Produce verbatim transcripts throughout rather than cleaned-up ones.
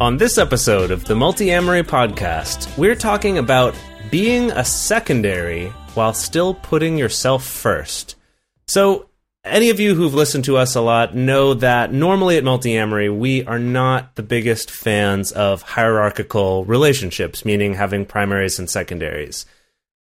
On this episode of the Multiamory Podcast, we're talking about being a secondary while still putting yourself first. So, any of you who've listened to us a lot know that normally at Multiamory, we are not the biggest fans of hierarchical relationships, meaning having primaries and secondaries.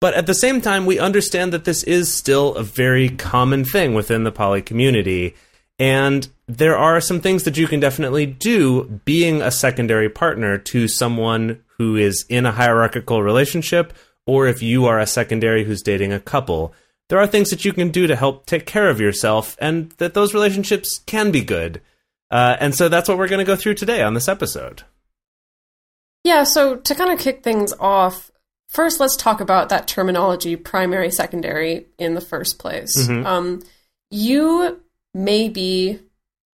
But at the same time, we understand that this is still a very common thing within the poly community, and there are some things that you can definitely do being a secondary partner to someone who is in a hierarchical relationship, or if you are a secondary who's dating a couple. There are things that you can do to help take care of yourself, and that those relationships can be good. Uh, and so that's what we're going to go through today on this episode. Yeah, so to kind of kick things off, first let's talk about that terminology, primary, secondary, in the first place. Mm-hmm. Um, you may be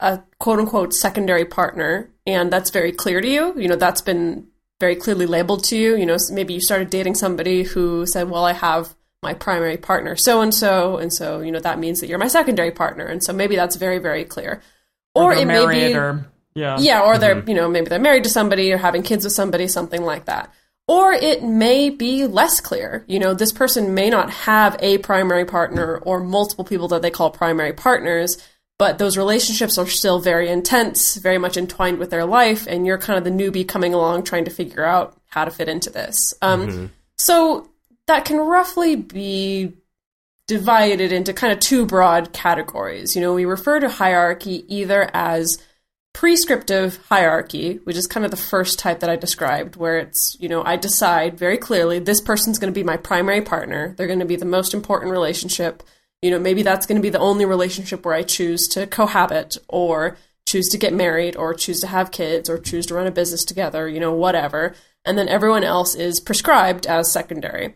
a quote-unquote secondary partner, and that's very clear to you. You know, that's been very clearly labeled to you. You know, maybe you started dating somebody who said, well, I have my primary partner so-and-so, and so, you know, that means that you're my secondary partner. And so maybe that's very, very clear. Or, or it may be... Or, yeah. yeah, or mm-hmm. they're, you know, maybe they're married to somebody or having kids with somebody, something like that. Or it may be less clear. You know, this person may not have a primary partner or multiple people that they call primary partners, but those relationships are still very intense, very much entwined with their life, and you're kind of the newbie coming along trying to figure out how to fit into this. Um, mm-hmm. So that can roughly be divided into kind of two broad categories. You know, we refer to hierarchy either as prescriptive hierarchy, which is kind of the first type that I described, where it's, you know, I decide very clearly this person's going to be my primary partner. They're going to be the most important relationship. You know, maybe that's going to be the only relationship where I choose to cohabit or choose to get married or choose to have kids or choose to run a business together, you know, whatever. And then everyone else is prescribed as secondary.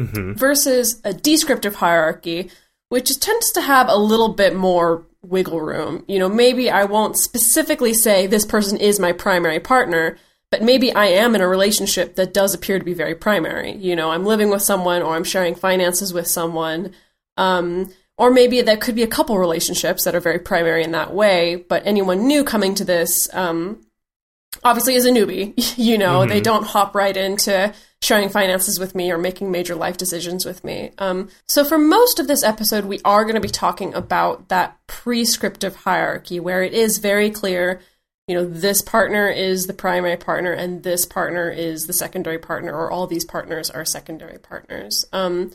Mm-hmm. Versus a descriptive hierarchy, which tends to have a little bit more wiggle room. You know, maybe I won't specifically say this person is my primary partner, but maybe I am in a relationship that does appear to be very primary. You know, I'm living with someone or I'm sharing finances with someone. Um, or maybe that could be a couple relationships that are very primary in that way, but anyone new coming to this, um, obviously is a newbie, you know, mm-hmm. they don't hop right into sharing finances with me or making major life decisions with me. Um, so for most of this episode, we are going to be talking about that prescriptive hierarchy where it is very clear, you know, this partner is the primary partner and this partner is the secondary partner, or all these partners are secondary partners. Um,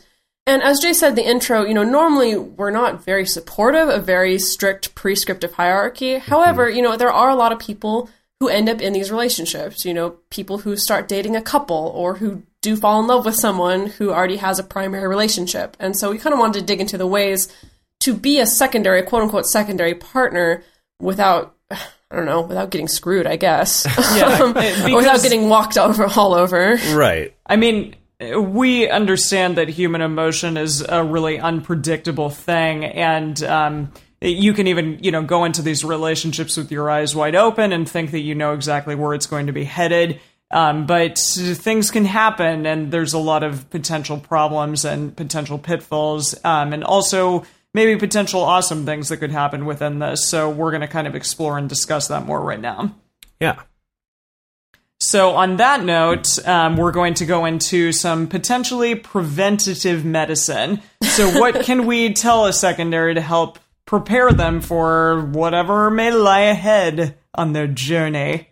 And as Jay said in the intro, you know, normally we're not very supportive of very strict prescriptive hierarchy. Mm-hmm. However, you know, there are a lot of people who end up in these relationships, you know, people who start dating a couple or who do fall in love with someone who already has a primary relationship. And so we kind of wanted to dig into the ways to be a secondary, quote unquote, secondary partner without, I don't know, without getting screwed, I guess, yeah, um, it, because... or without getting walked over all over. Right. I mean... We understand that human emotion is a really unpredictable thing, and um, you can even, you know, go into these relationships with your eyes wide open and think that you know exactly where it's going to be headed, um, but things can happen, and there's a lot of potential problems and potential pitfalls, um, and also maybe potential awesome things that could happen within this, so we're going to kind of explore and discuss that more right now. Yeah. So on that note, um, we're going to go into some potentially preventative medicine. So what can we tell a secondary to help prepare them for whatever may lie ahead on their journey?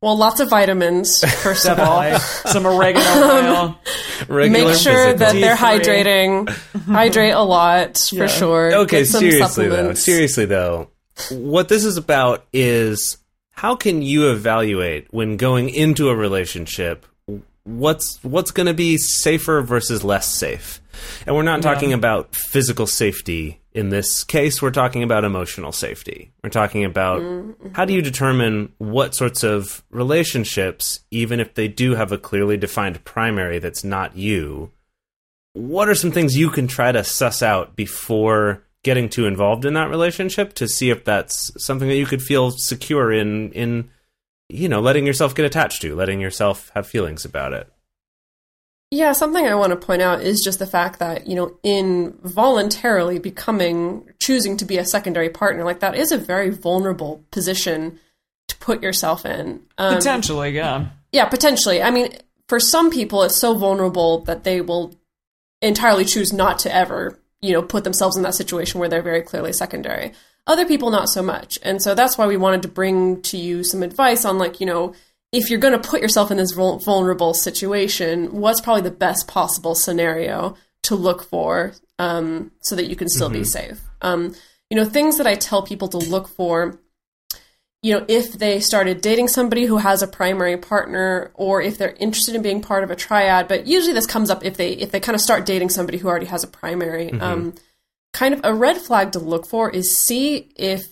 Well, lots of vitamins, first of all. Some oregano oil. Regular Make sure physical. That they're hydrating. Hydrate a lot, for yeah. sure. Okay, Get some seriously though, seriously though, what this is about is... How can you evaluate when going into a relationship what's what's going to be safer versus less safe. And we're not yeah. talking about physical safety in this case. We're talking about emotional safety. We're talking about mm-hmm. how do you determine what sorts of relationships, even if they do have a clearly defined primary that's not you, what are some things you can try to suss out before getting too involved in that relationship to see if that's something that you could feel secure in, in, you know, letting yourself get attached to, letting yourself have feelings about it. Yeah, something I want to point out is just the fact that, you know, in voluntarily becoming, choosing to be a secondary partner, like that is a very vulnerable position to put yourself in. Um, potentially, yeah. Yeah, potentially. I mean, for some people, it's so vulnerable that they will entirely choose not to ever, you know, put themselves in that situation where they're very clearly secondary. Other people, not so much. And so that's why we wanted to bring to you some advice on, like, you know, if you're going to put yourself in this vulnerable situation, what's probably the best possible scenario to look for um, so that you can still mm-hmm. be safe? Um, you know, things that I tell people to look for, you know, if they started dating somebody who has a primary partner, or if they're interested in being part of a triad, but usually this comes up if they, if they kind of start dating somebody who already has a primary, mm-hmm. um, kind of a red flag to look for is see if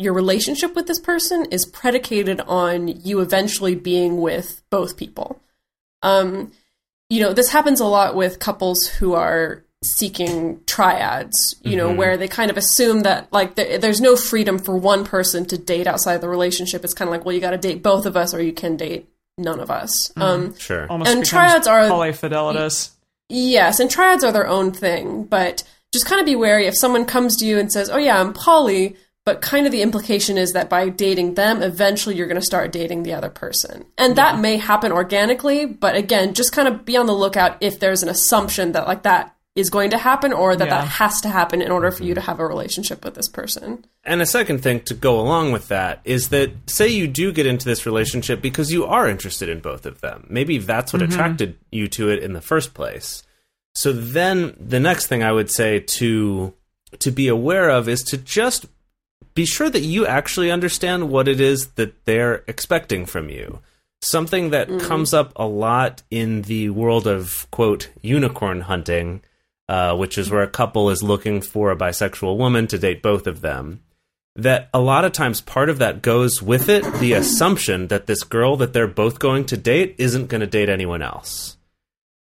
your relationship with this person is predicated on you eventually being with both people. Um, you know, this happens a lot with couples who are seeking triads, you know, mm-hmm. where they kind of assume that, like, there, there's no freedom for one person to date outside of the relationship. It's kind of like, well, you got to date both of us or you can date none of us. Mm-hmm. Um, sure. Almost and triads are polyfidelitous. Yes. And triads are their own thing, but just kind of be wary if someone comes to you and says, oh yeah, I'm poly, but kind of the implication is that by dating them, eventually you're going to start dating the other person. And yeah. that may happen organically, but again, just kind of be on the lookout if there's an assumption that, like, that is going to happen or that yeah. that has to happen in order for you to have a relationship with this person. And a second thing to go along with that is that, say you do get into this relationship because you are interested in both of them. Maybe that's what mm-hmm. attracted you to it in the first place. So then the next thing I would say to to be aware of is to just be sure that you actually understand what it is that they're expecting from you. Something that mm. comes up a lot in the world of, quote, unicorn hunting, uh, which is where a couple is looking for a bisexual woman to date both of them, that a lot of times part of that goes with it, the assumption that this girl that they're both going to date isn't going to date anyone else.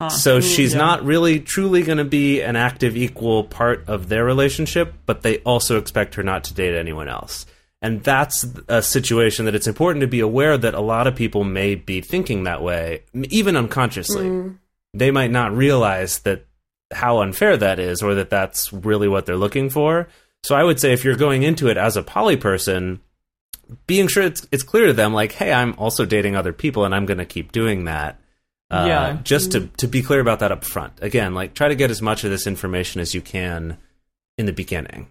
Huh. So she's yeah. not really truly going to be an active equal part of their relationship, but they also expect her not to date anyone else. And that's a situation that it's important to be aware that a lot of people may be thinking that way, even unconsciously. Mm. They might not realize that how unfair that is or that that's really what they're looking for. So I would say if you're going into it as a poly person, being sure it's, it's clear to them, like, hey, I'm also dating other people and I'm going to keep doing that. Uh, yeah. Just to, to be clear about that up front. Again, like, try to get as much of this information as you can in the beginning.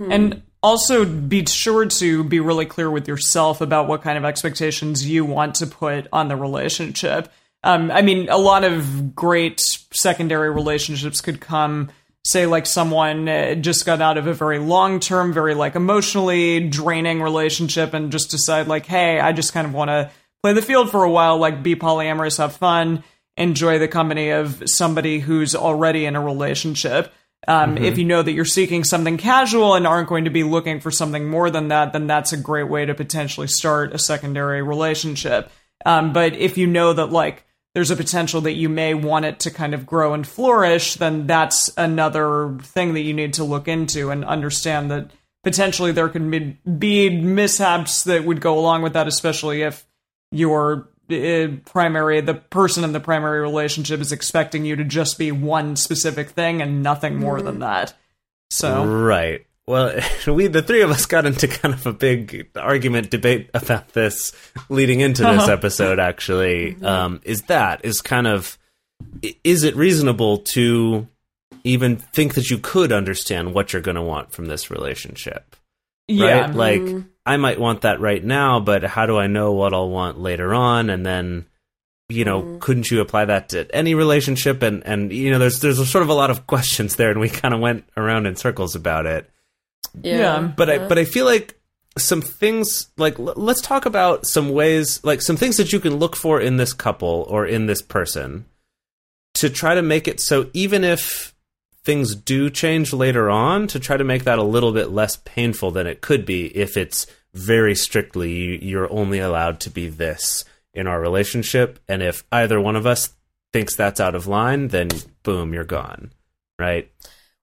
And also be sure to be really clear with yourself about what kind of expectations you want to put on the relationship. Um, I mean, a lot of great secondary relationships could come, say, like, someone just got out of a very long-term, very, like, emotionally draining relationship and just decide, like, hey, I just kind of want to play the field for a while, like, be polyamorous, have fun, enjoy the company of somebody who's already in a relationship. Um, mm-hmm. If you know that you're seeking something casual and aren't going to be looking for something more than that, then that's a great way to potentially start a secondary relationship. Um, but if you know that, like, there's a potential that you may want it to kind of grow and flourish, then that's another thing that you need to look into and understand that potentially there could be mishaps that would go along with that, especially if your uh, primary, the person in the primary relationship is expecting you to just be one specific thing and nothing more mm-hmm. than that. So right. Well, we, the three of us got into kind of a big argument debate about this leading into this uh-huh. episode, actually, mm-hmm. um, is that is kind of, is it reasonable to even think that you could understand what you're going to want from this relationship? Yeah. Right? Like, mm-hmm. I might want that right now, but how do I know what I'll want later on? And then, you know, mm-hmm. couldn't you apply that to any relationship? And, and you know, there's there's sort of a lot of questions there, and we kind of went around in circles about it. Yeah. But yeah. I but I feel like some things, like, l- let's talk about some ways, like, some things that you can look for in this couple or in this person to try to make it so even if things do change later on, to try to make that a little bit less painful than it could be if it's very strictly, you're only allowed to be this in our relationship. And if either one of us thinks that's out of line, then boom, you're gone. Right?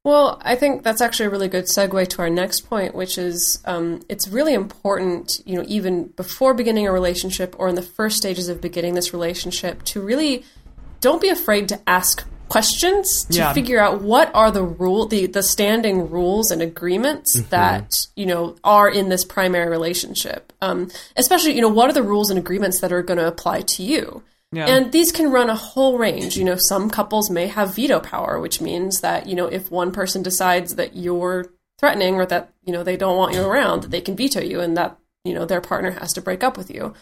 Well, I think that's actually a really good segue to our next point, which is um, it's really important, you know, even before beginning a relationship or in the first stages of beginning this relationship, to really don't be afraid to ask questions to yeah. figure out what are the rule, the, the standing rules and agreements mm-hmm. that, you know, are in this primary relationship. Um, especially, you know, what are the rules and agreements that are going to apply to you? Yeah. And these can run a whole range. You know, some couples may have veto power, which means that, you know, if one person decides that you're threatening or that, you know, they don't want you around, that they can veto you and that, you know, their partner has to break up with you.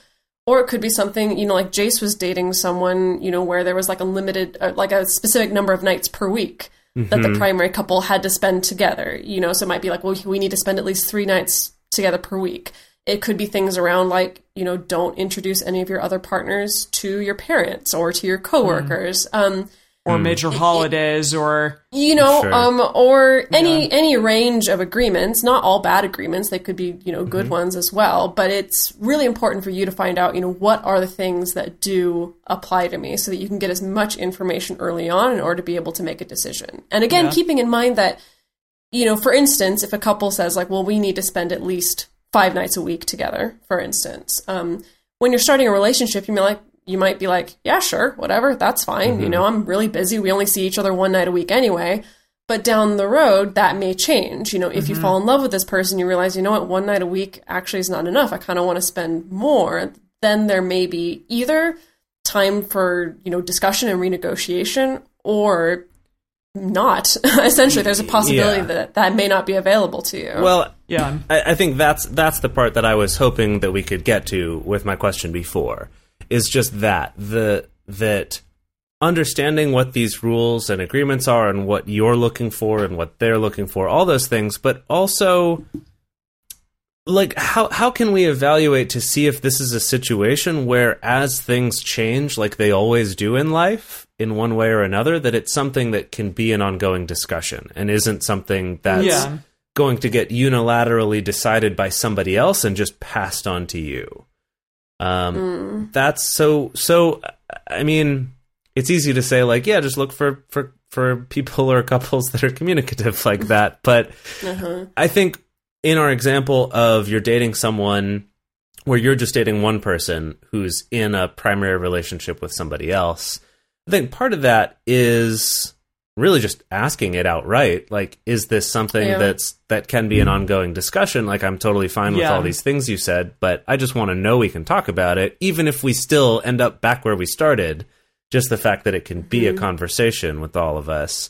Or it could be something, you know, like Jace was dating someone, you know, where there was like a limited, uh, like a specific number of nights per week mm-hmm. that the primary couple had to spend together. You know, so it might be like, well, we need to spend at least three nights together per week. It could be things around like, you know, don't introduce any of your other partners to your parents or to your coworkers. Mm. Um, or major it, holidays it, or... You know, sure. um, or any yeah. any range of agreements. Not all bad agreements. They could be, you know, good mm-hmm. ones as well. But it's really important for you to find out, you know, what are the things that do apply to me so that you can get as much information early on in order to be able to make a decision. And again, yeah. keeping in mind that, you know, for instance, if a couple says like, well, we need to spend at least... five nights a week together, for instance. Um, when you're starting a relationship, you may like you might be like, yeah, sure, whatever, that's fine. Mm-hmm. You know, I'm really busy. We only see each other one night a week anyway. But down the road, that may change. You know, if mm-hmm. you fall in love with this person, you realize, you know what, one night a week actually is not enough. I kind of want to spend more. Then there may be either time for, you know, discussion and renegotiation or not. Essentially, there's a possibility yeah. that that may not be available to you. Well, yeah, I, I think that's that's the part that I was hoping that we could get to with my question before, is just that the that understanding what these rules and agreements are and what you're looking for and what they're looking for, all those things, but also like how how can we evaluate to see if this is a situation where as things change, like they always do in life, in one way or another, that it's something that can be an ongoing discussion and isn't something that's yeah. going to get unilaterally decided by somebody else and just passed on to you. Um, mm. That's so, so, I mean, it's easy to say like, yeah, just look for, for, for people or couples that are communicative like that. But uh-huh. I think in our example of you're dating someone where you're just dating one person who's in a primary relationship with somebody else, I think part of that is really just asking it outright. Like, is this something yeah. that's that can be an ongoing discussion? Like, I'm totally fine with yeah. all these things you said, but I just want to know we can talk about it, even if we still end up back where we started. Just the fact that it can be mm-hmm. a conversation with all of us.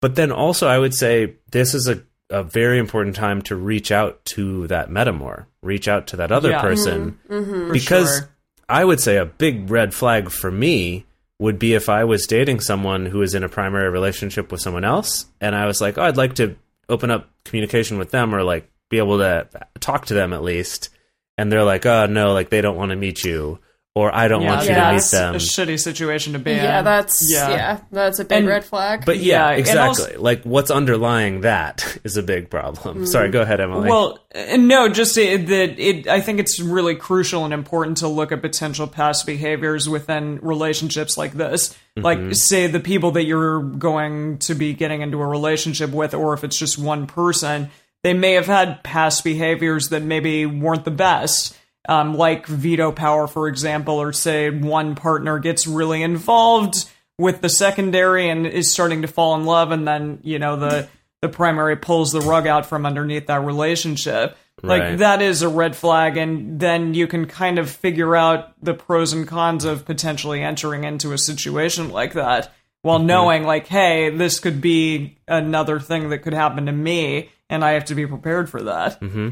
But then also, I would say this is a, a very important time to reach out to that metamor, reach out to that other yeah. person, mm-hmm. Mm-hmm. because sure. I would say a big red flag for me would be if I was dating someone who was in a primary relationship with someone else and I was like, oh, I'd like to open up communication with them or like be able to talk to them at least. And they're like, oh no, like they don't want to meet you or I don't yeah, want you yeah, to meet them. It's a shitty situation to be in. Yeah, that's, yeah. yeah, that's a big and, red flag. But yeah, yeah exactly. Also, like what's underlying that is a big problem. Mm-hmm. Sorry, go ahead, Emily. Well, no, just that it, it, I think it's really crucial and important to look at potential past behaviors within relationships like this. Mm-hmm. Like say the people that you're going to be getting into a relationship with, or if it's just one person, they may have had past behaviors that maybe weren't the best. Um, like veto power, for example, or say one partner gets really involved with the secondary and is starting to fall in love. And then, you know, the, the primary pulls the rug out from underneath that relationship. Like right. that is a red flag. And then you can kind of figure out the pros and cons of potentially entering into a situation like that while mm-hmm. knowing like, hey, this could be another thing that could happen to me. And I have to be prepared for that. Mm-hmm.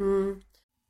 Mm-hmm.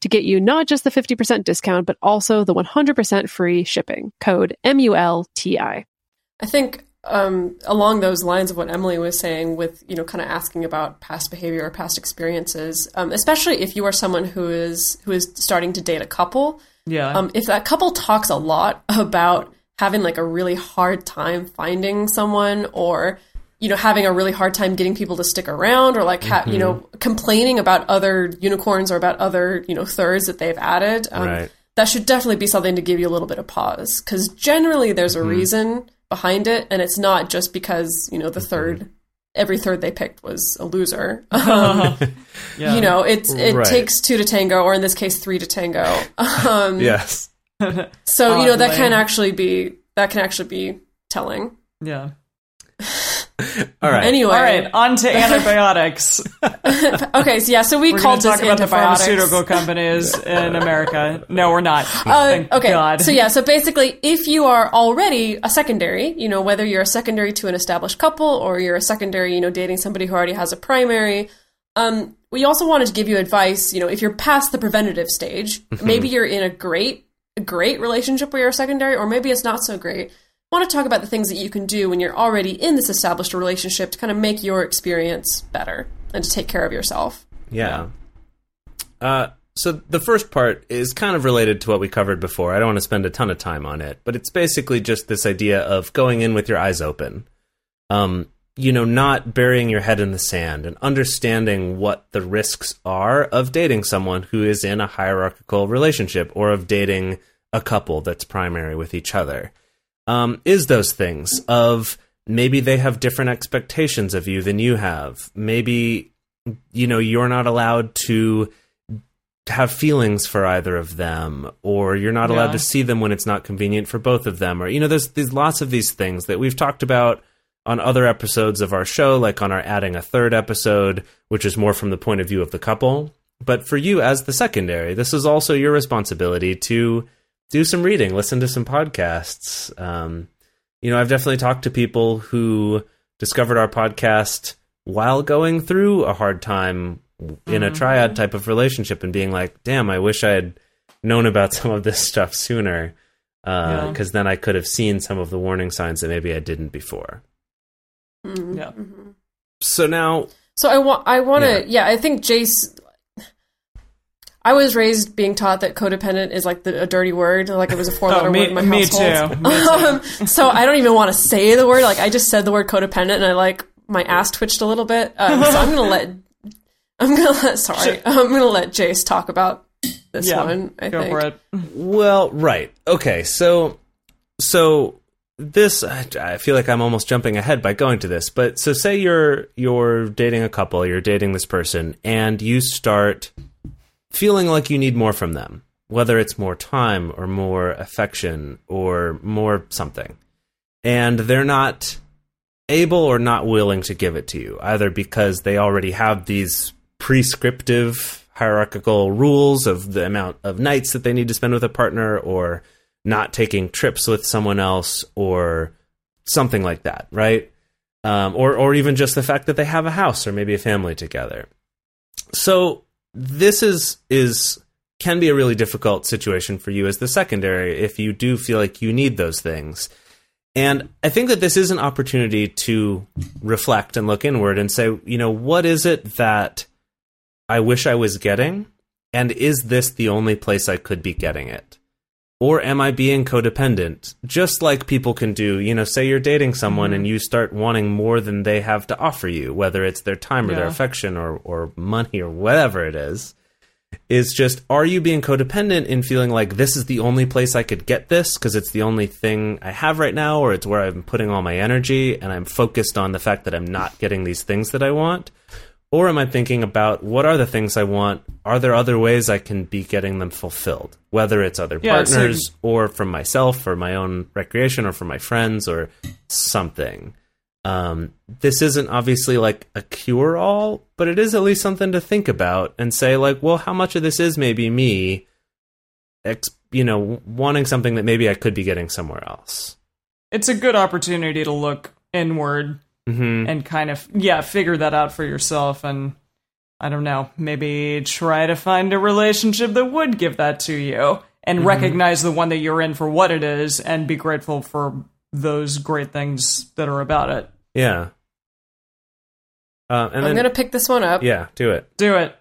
to get you not just the fifty percent discount, but also the one hundred percent free shipping. Code M U L T I. I think... Um, along those lines of what Emily was saying with, you know, kind of asking about past behavior or past experiences, um, especially if you are someone who is who is starting to date a couple. Yeah. Um, if that couple talks a lot about having like a really hard time finding someone, or, you know, having a really hard time getting people to stick around, or like, ha- mm-hmm. you know, complaining about other unicorns or about other, you know, thirds that they've added, um, right. that should definitely be something to give you a little bit of pause, because generally there's mm-hmm. a reason behind it, and it's not just because, you know, the third every third they picked was a loser. Um, yeah. You know, it's it right. takes two to tango, or in this case three to tango. Um yes. So, you know, that can actually be that can actually be telling. Yeah. All right. Anyway, all right, on to antibiotics. Okay, so yeah, so we we're called this talk about the pharmaceutical companies in America. No, we're not. Uh, Thank okay, God. So yeah, so basically, if you are already a secondary, you know, whether you're a secondary to an established couple or you're a secondary, you know, dating somebody who already has a primary, um, we also wanted to give you advice. You know, if you're past the preventative stage, maybe you're in a great, a great relationship where you're a secondary, or maybe it's not so great. Want to talk about the things that you can do when you're already in this established relationship to kind of make your experience better and to take care of yourself. Yeah. yeah. Uh, so the first part is kind of related to what we covered before. I don't want to spend a ton of time on it, but it's basically just this idea of going in with your eyes open, um, you know, not burying your head in the sand, and understanding what the risks are of dating someone who is in a hierarchical relationship, or of dating a couple that's primary with each other. Um, is those things of maybe they have different expectations of you than you have. Maybe, you know, you're not allowed to have feelings for either of them, or you're not yeah. allowed to see them when it's not convenient for both of them. Or, you know, there's, there's lots of these things that we've talked about on other episodes of our show, like on our adding a third episode, which is more from the point of view of the couple. But for you as the secondary, this is also your responsibility to do some reading, listen to some podcasts. Um, you know, I've definitely talked to people who discovered our podcast while going through a hard time mm-hmm. in a triad type of relationship, and being like, damn, I wish I had known about some of this stuff sooner. Uh, yeah. 'Cause then I could have seen some of the warning signs that maybe I didn't before. Mm-hmm. Yeah. Mm-hmm. So now, so I want, I want to, yeah. yeah, I think Jace, I was raised being taught that codependent is like the, a dirty word, like it was a four-letter oh, word in my me household. Too. Me too. um, so I don't even want to say the word. Like I just said the word codependent, and I like my ass twitched a little bit. Um, so I'm gonna let I'm gonna let sorry Shit. I'm gonna let Jace talk about this yeah, one. I go think. For it. Well, right. Okay. So so this I, I feel like I'm almost jumping ahead by going to this, but so say you're you're dating a couple, you're dating this person, and you start feeling like you need more from them, whether it's more time or more affection or more something. And they're not able or not willing to give it to you, either because they already have these prescriptive hierarchical rules of the amount of nights that they need to spend with a partner, or not taking trips with someone else, or something like that, right? Um, or, or even just the fact that they have a house or maybe a family together. So... This is is can be a really difficult situation for you as the secondary if you do feel like you need those things. And I think that this is an opportunity to reflect and look inward and say, you know, what is it that I wish I was getting? And is this the only place I could be getting it? Or am I being codependent? Just like people can do, you know, say you're dating someone mm-hmm. and you start wanting more than they have to offer you, whether it's their time or yeah. their affection or, or money or whatever it is. Is just, are you being codependent in feeling like this is the only place I could get this because it's the only thing I have right now, or it's where I'm putting all my energy and I'm focused on the fact that I'm not getting these things that I want? Or am I thinking about what are the things I want? Are there other ways I can be getting them fulfilled, whether it's other yeah, partners it's like- or from myself or my own recreation or from my friends or something? Um, this isn't obviously like a cure-all, but it is at least something to think about and say like, well, how much of this is maybe me, ex- you know, wanting something that maybe I could be getting somewhere else? It's a good opportunity to look inward mm-hmm. and kind of, yeah, figure that out for yourself. And I don't know, maybe try to find a relationship that would give that to you and mm-hmm. recognize the one that you're in for what it is and be grateful for those great things that are about it. Yeah. Uh, and I'm then, gonna pick this one up. Yeah, do it. Do it.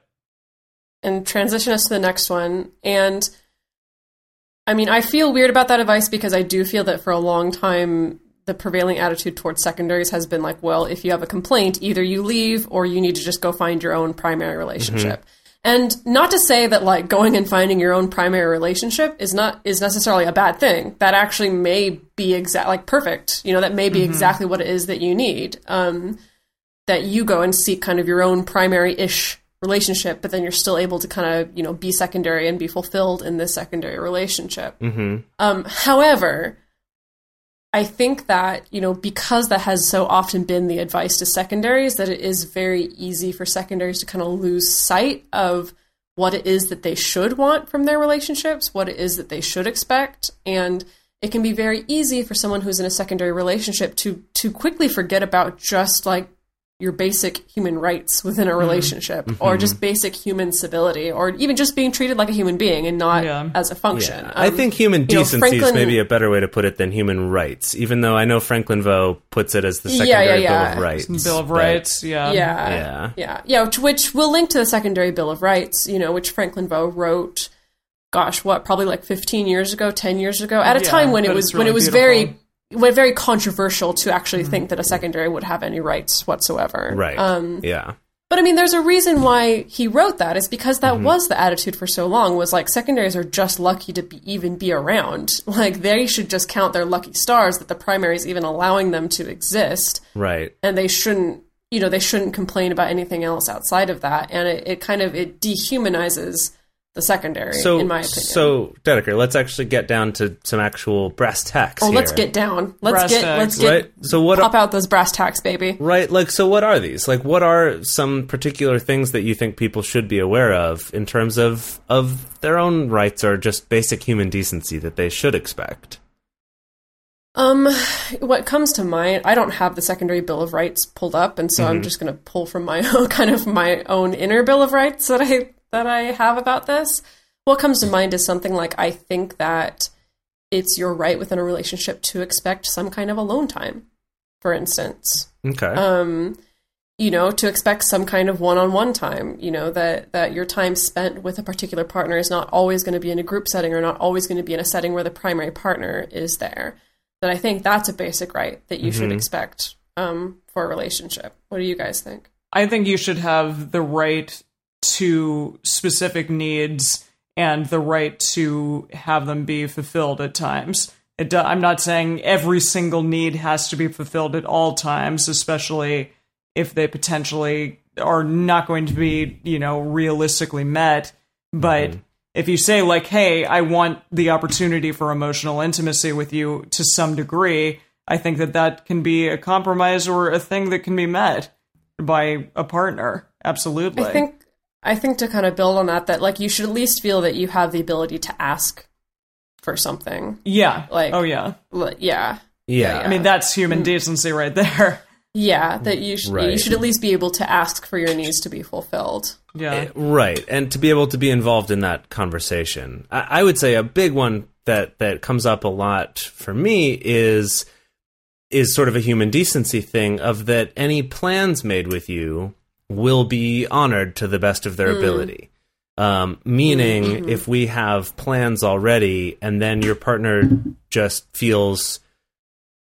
And transition us to the next one. And I mean, I feel weird about that advice because I do feel that for a long time the prevailing attitude towards secondaries has been like, well, if you have a complaint, either you leave or you need to just go find your own primary relationship. Mm-hmm. And not to say that like going and finding your own primary relationship is not is necessarily a bad thing. That actually may be exact like perfect. You know, that may be mm-hmm. exactly what it is that you need. Um, that you go and seek kind of your own primary-ish relationship, but then you're still able to kind of, you know, be secondary and be fulfilled in this secondary relationship. Mm-hmm. Um, however, I think that, you know, because that has so often been the advice to secondaries, that it is very easy for secondaries to kind of lose sight of what it is that they should want from their relationships, what it is that they should expect. And it can be very easy for someone who's in a secondary relationship to to quickly forget about just like your basic human rights within a relationship mm-hmm. or just basic human civility or even just being treated like a human being and not yeah. as a function. Yeah. Um, I think human decency know, Franklin, is maybe a better way to put it than human rights, even though I know Franklin Veaux puts it as the secondary yeah, yeah, yeah. Bill of Rights. Bill of Rights, yeah. Yeah, yeah. Yeah. Yeah. Which, which we'll link to the secondary Bill of Rights, you know, which Franklin Veaux wrote, gosh, what, probably like fifteen years ago, ten years ago, at a yeah, time when it was really when it was beautiful. very... Well, very controversial to actually think that a secondary would have any rights whatsoever. Right. Um, yeah. But I mean, there's a reason why he wrote that is because that mm-hmm. was the attitude for so long was like secondaries are just lucky to be, even be around. Like they should just count their lucky stars that the primary is even allowing them to exist. Right. And they shouldn't, you know, they shouldn't complain about anything else outside of that. And it, it kind of, it dehumanizes the secondary, so, in my opinion. So, Dedeker, let's actually get down to some actual brass tacks. Oh, here. let's get down. Let's brass get, tacks. let's get, right? so what pop are, out those brass tacks, baby. Right. Like, so what are these? Like, what are some particular things that you think people should be aware of in terms of, of their own rights or just basic human decency that they should expect? Um, what comes to mind, I don't have the secondary Bill of Rights pulled up, and so mm-hmm. I'm just going to pull from my own, kind of my own inner Bill of Rights that I... that I have about this. What comes to mind is something like, I think that it's your right within a relationship to expect some kind of alone time, for instance. Okay. Um, you know, to expect some kind of one-on-one time, you know, that, that your time spent with a particular partner is not always going to be in a group setting or not always going to be in a setting where the primary partner is there. That I think that's a basic right that you mm-hmm. should expect um, for a relationship. What do you guys think? I think you should have the right to specific needs and the right to have them be fulfilled at times. It do- I'm not saying every single need has to be fulfilled at all times, especially if they potentially are not going to be, you know, realistically met. But mm-hmm. if you say like, hey, I want the opportunity for emotional intimacy with you to some degree, I think that that can be a compromise or a thing that can be met by a partner. Absolutely. I think I think to kind of build on that, that like you should at least feel that you have the ability to ask for something. Yeah. Like, oh yeah. L- yeah. yeah. Yeah. I mean, that's human decency right there. Yeah, that you, sh- right. you should at least be able to ask for your needs to be fulfilled. Yeah, right. And to be able to be involved in that conversation. I, I would say a big one that, that comes up a lot for me is is sort of a human decency thing of that any plans made with you will be honored to the best of their mm. ability. Um, meaning mm-hmm. if we have plans already and then your partner just feels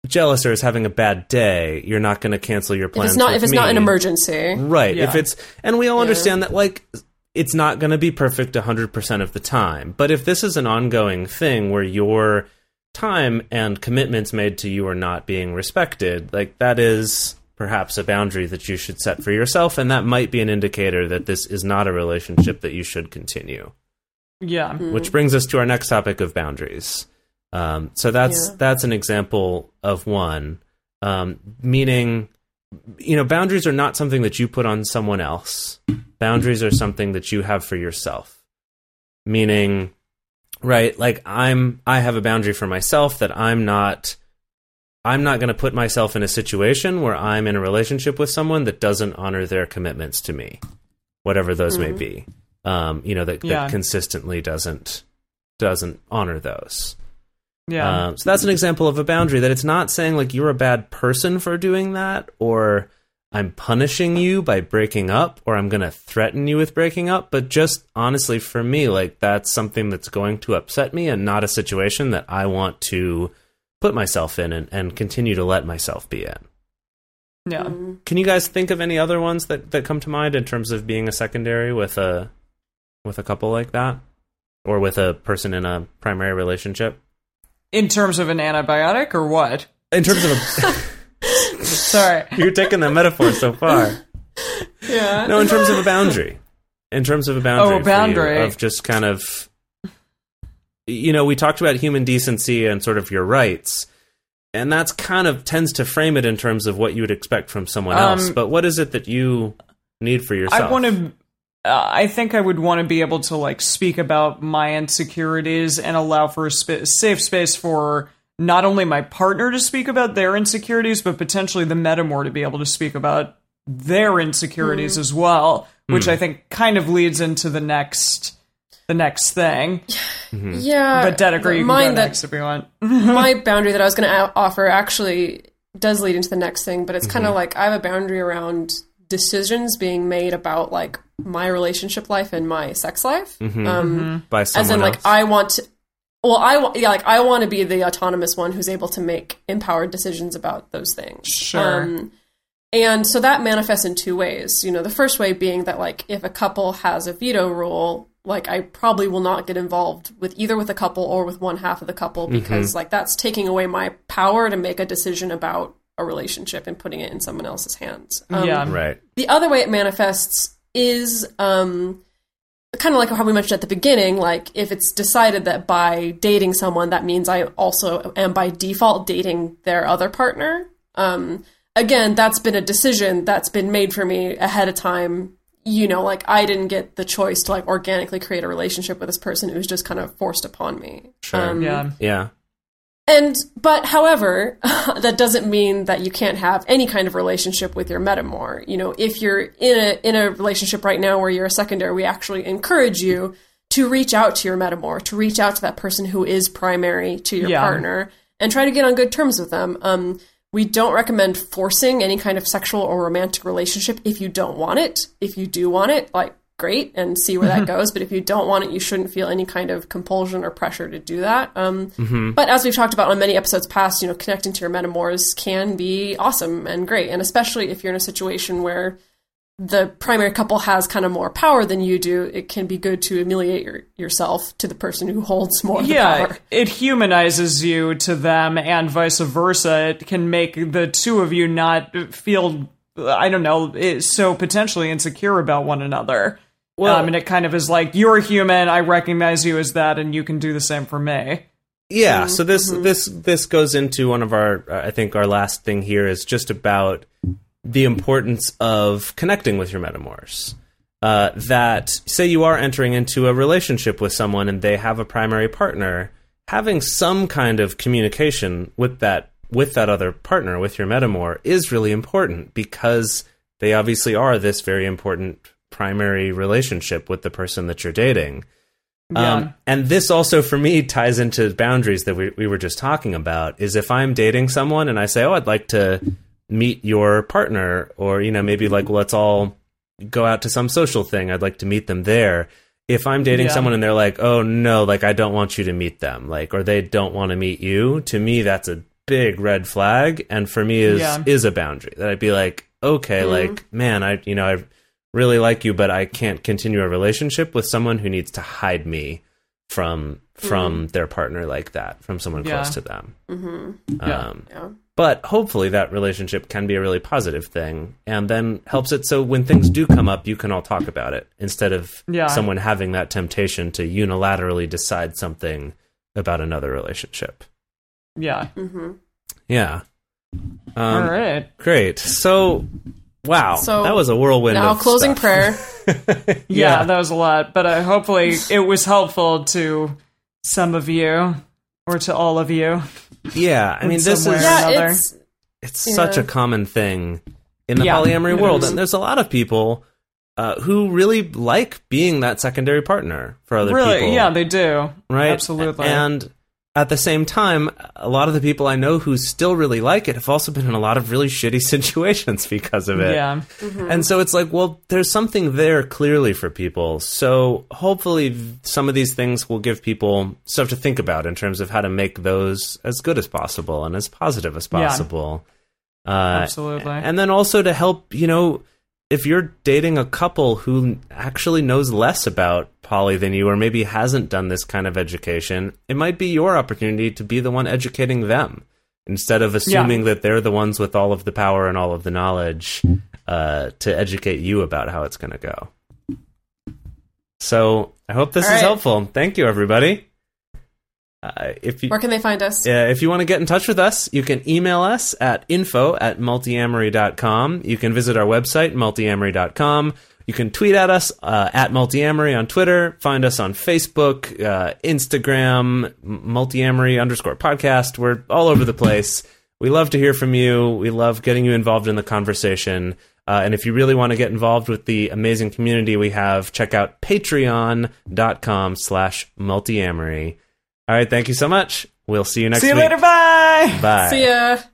jealous or is having a bad day, you're not going to cancel your plans. If it's not, if it's not an emergency. Right. Yeah. If it's, and we all understand yeah. that like, it's not going to be perfect one hundred percent of the time. But if this is an ongoing thing where your time and commitments made to you are not being respected, like that is perhaps a boundary that you should set for yourself, and that might be an indicator that this is not a relationship that you should continue. Yeah. Mm-hmm. Which brings us to our next topic of boundaries. Um, so that's yeah. that's an example of one, um, meaning, you know, boundaries are not something that you put on someone else. Boundaries are something that you have for yourself, meaning, right, like I'm I have a boundary for myself that I'm not... I'm not going to put myself in a situation where I'm in a relationship with someone that doesn't honor their commitments to me, whatever those mm-hmm. may be. Um, you know, that, yeah. that consistently doesn't doesn't honor those. Yeah. Um, so that's an example of a boundary that it's not saying like you're a bad person for doing that, or I'm punishing you by breaking up, or I'm going to threaten you with breaking up. But just honestly, for me, like that's something that's going to upset me and not a situation that I want to put myself in and, and continue to let myself be in. Yeah. Mm-hmm. Can you guys think of any other ones that, that come to mind in terms of being a secondary with a with a couple like that? Or with a person in a primary relationship? In terms of an antibiotic or what? In terms of a... Sorry. You're taking that metaphor so far. Yeah. No, in terms of a boundary. In terms of a boundary. Oh, a boundary. You, of just kind of... You know, we talked about human decency and sort of your rights, and that's kind of tends to frame it in terms of what you would expect from someone um, else. But what is it that you need for yourself? I want to. Uh, I think I would want to be able to like speak about my insecurities and allow for a sp- safe space for not only my partner to speak about their insecurities, but potentially the metamor to be able to speak about their insecurities mm. as well, which mm. I think kind of leads into the next. The next thing. Mm-hmm. Yeah. But Dedeker, you can go next that, if you want. My boundary that I was going to offer actually does lead into the next thing, but it's mm-hmm. kind of like I have a boundary around decisions being made about like my relationship life and my sex life. Mm-hmm. Um, mm-hmm. By someone As in like else. I want to, well, I, yeah, like, I want to be the autonomous one who's able to make empowered decisions about those things. Sure. Um, and so that manifests in two ways. You know, the first way being that like if a couple has a veto rule, like, I probably will not get involved with either with a couple or with one half of the couple because, mm-hmm. like, that's taking away my power to make a decision about a relationship and putting it in someone else's hands. Um, yeah, right. The other way it manifests is um, kind of like how we mentioned at the beginning, like, if it's decided that by dating someone, that means I also am by default dating their other partner. Um, again, that's been a decision that's been made for me ahead of time. You know, like, I didn't get the choice to, like, organically create a relationship with this person. It was just kind of forced upon me. Sure. Um, yeah. Yeah. And, but, however, that doesn't mean that you can't have any kind of relationship with your metamor. You know, if you're in a in a relationship right now where you're a secondary, we actually encourage you to reach out to your metamor, to reach out to that person who is primary to your yeah. partner, and try to get on good terms with them. Um We don't recommend forcing any kind of sexual or romantic relationship if you don't want it. If you do want it, like, great, and see where that goes. But if you don't want it, you shouldn't feel any kind of compulsion or pressure to do that. Um, mm-hmm. But as we've talked about on many episodes past, you know, connecting to your metamors can be awesome and great. And especially if you're in a situation where the primary couple has kind of more power than you do, it can be good to humiliate your, yourself to the person who holds more of yeah, the power. It humanizes you to them and vice versa. It can make the two of you not feel, I don't know, so potentially insecure about one another. Well, um, and it kind of is like, you're human, I recognize you as that, and you can do the same for me. Yeah, mm-hmm. so this, mm-hmm. this, this goes into one of our, I think our last thing here is just about the importance of connecting with your metamors, uh, that say you are entering into a relationship with someone and they have a primary partner, having some kind of communication with that with that other partner, with your metamor, is really important, because they obviously are this very important primary relationship with the person that you're dating. Yeah. Um, and this also, for me, ties into boundaries that we, we were just talking about, is if I'm dating someone and I say, oh, I'd like to meet your partner, or, you know, maybe like, well, let's all go out to some social thing. I'd like to meet them there. If I'm dating yeah. someone and they're like, oh, no, like, I don't want you to meet them, like, or they don't want to meet you, to me, that's a big red flag. And for me is, yeah. is a boundary that I'd be like, okay, mm-hmm. like, man, I, you know, I really like you, but I can't continue a relationship with someone who needs to hide me from, from mm-hmm. their partner like that, from someone yeah. close to them. Mm-hmm. Yeah. Um, yeah. But hopefully that relationship can be a really positive thing, and then helps it so when things do come up, you can all talk about it, instead of yeah. someone having that temptation to unilaterally decide something about another relationship. Yeah. Mm-hmm. Yeah. Um, all right. Great. So, wow. So that was a whirlwind. Now, of closing stuff. Prayer. yeah, yeah, that was a lot, but uh, hopefully it was helpful to some of you, or to all of you. Yeah, I mean, this is yeah, it's, it's yeah. such a common thing in the yeah, polyamory world, is. And there's a lot of people uh, who really like being that secondary partner for other really, people. Yeah, they do. Right? Absolutely. And at the same time, a lot of the people I know who still really like it have also been in a lot of really shitty situations because of it. Yeah. Mm-hmm. And so it's like, well, there's something there clearly for people. So hopefully some of these things will give people stuff to think about in terms of how to make those as good as possible and as positive as possible. Yeah. Uh, Absolutely. And then also to help, you know, if you're dating a couple who actually knows less about poly than you, or maybe hasn't done this kind of education, it might be your opportunity to be the one educating them, instead of assuming yeah. that they're the ones with all of the power and all of the knowledge uh, to educate you about how it's going to go. So I hope this all is right. helpful. Thank you, everybody. Uh, if you, Where can they find us? Uh, if you want to get in touch with us, you can email us at info at multiamory dot com. You can visit our website, multiamory dot com. You can tweet at us uh, at multiamory on Twitter. Find us on Facebook, uh, Instagram, multiamory underscore podcast. We're all over the place. We love to hear from you. We love getting you involved in the conversation. Uh, and if you really want to get involved with the amazing community we have, check out patreon dot com slash multiamory. All right, thank you so much. We'll see you next week. See you later. Bye. Bye. See ya.